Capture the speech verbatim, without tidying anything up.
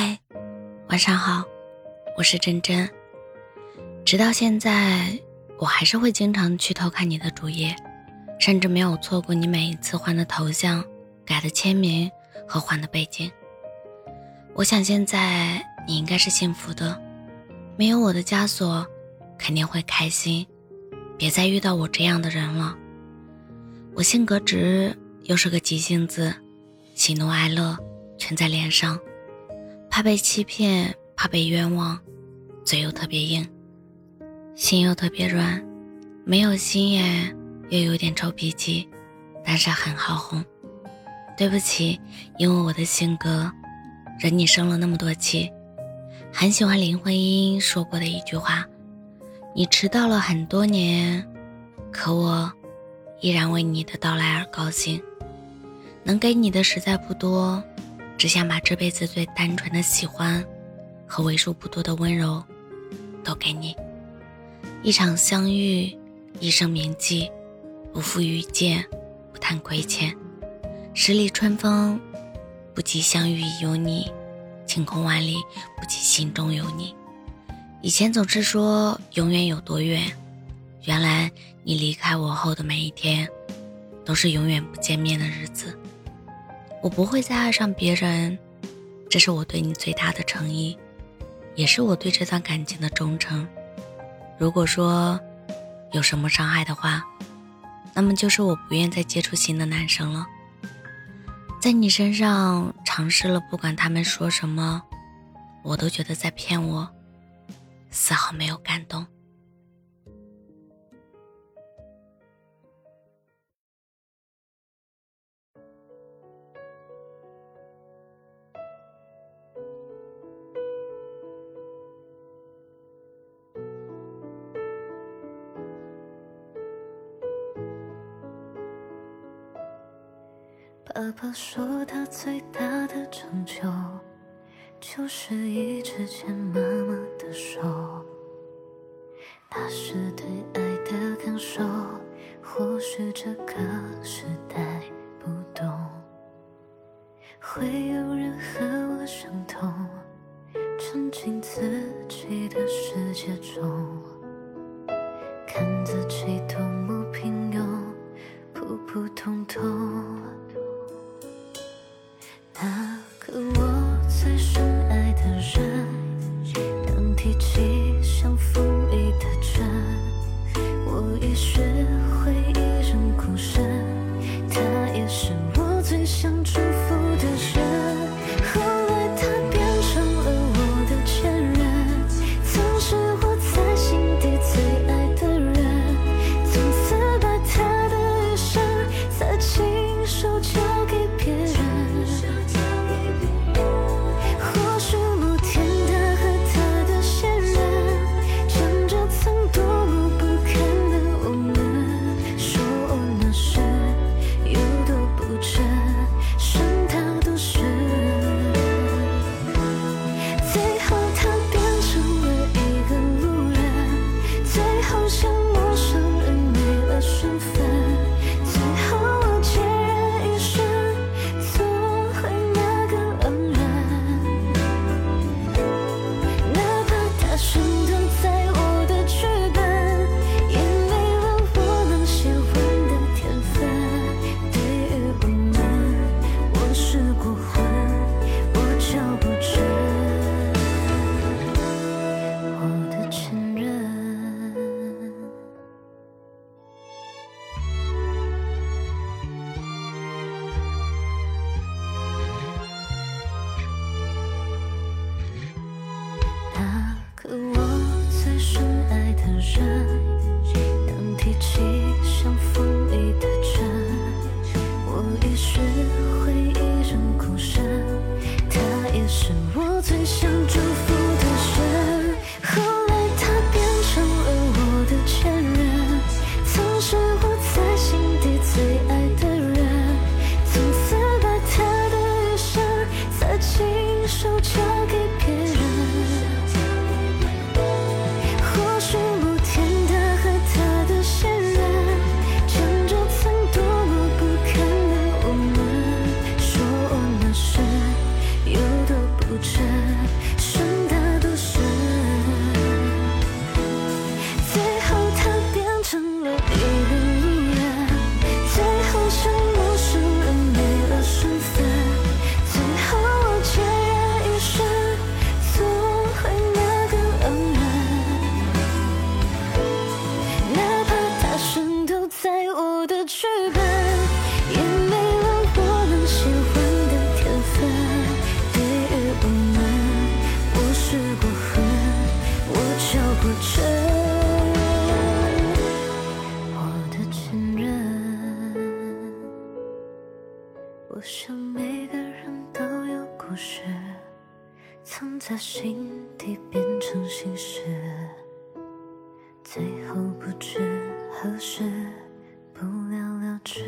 嗨，晚上好，我是珍珍。直到现在，我还是会经常去偷看你的主页，甚至没有错过你每一次换的头像、改的签名和换的背景。我想现在你应该是幸福的，没有我的枷锁，肯定会开心。别再遇到我这样的人了。我性格直，又是个急性子，喜怒哀乐全在脸上，怕被欺骗，怕被冤枉，嘴又特别硬，心又特别软，没有心眼，又有点臭脾气，但是很好哄。对不起，因为我的性格，惹你生了那么多气。很喜欢林徽因说过的一句话：你迟到了很多年，可我依然为你的到来而高兴。能给你的实在不多，只想把这辈子最单纯的喜欢和为数不多的温柔都给你。一场相遇，一生铭记，不负遇见，不谈亏欠。十里春风不及相遇已有你，晴空万里不及心中有你。以前总是说永远有多远，原来你离开我后的每一天都是永远不见面的日子。我不会再爱上别人，这是我对你最大的诚意，也是我对这段感情的忠诚。如果说有什么伤害的话，那么就是我不愿再接触新的男生了。在你身上尝试了，不管他们说什么，我都觉得在骗我，丝毫没有感动。爸爸说他最大的成就就是一直牵妈妈的手，那是对爱的感受，或许这个时代不懂，会有人和我相同，沉浸自己的世界中，看自己多么平庸，普普通通。那个我最深爱的人，当提起像风里的针，我也学会一人孤身，他也是我最想祝福的人。后来他变成了我的前任，曾是我在心底最爱的人，从此把他的一生在亲手交给别人。当提起像风里的针，我也学会一人孤身，他也是我最想祝福的人。后来他变成了我的前任，曾是我在心底最爱的人，从此把他的一生在亲手交给别人。Thank you. 事藏在心底变成心事，最后不知何时不了了之。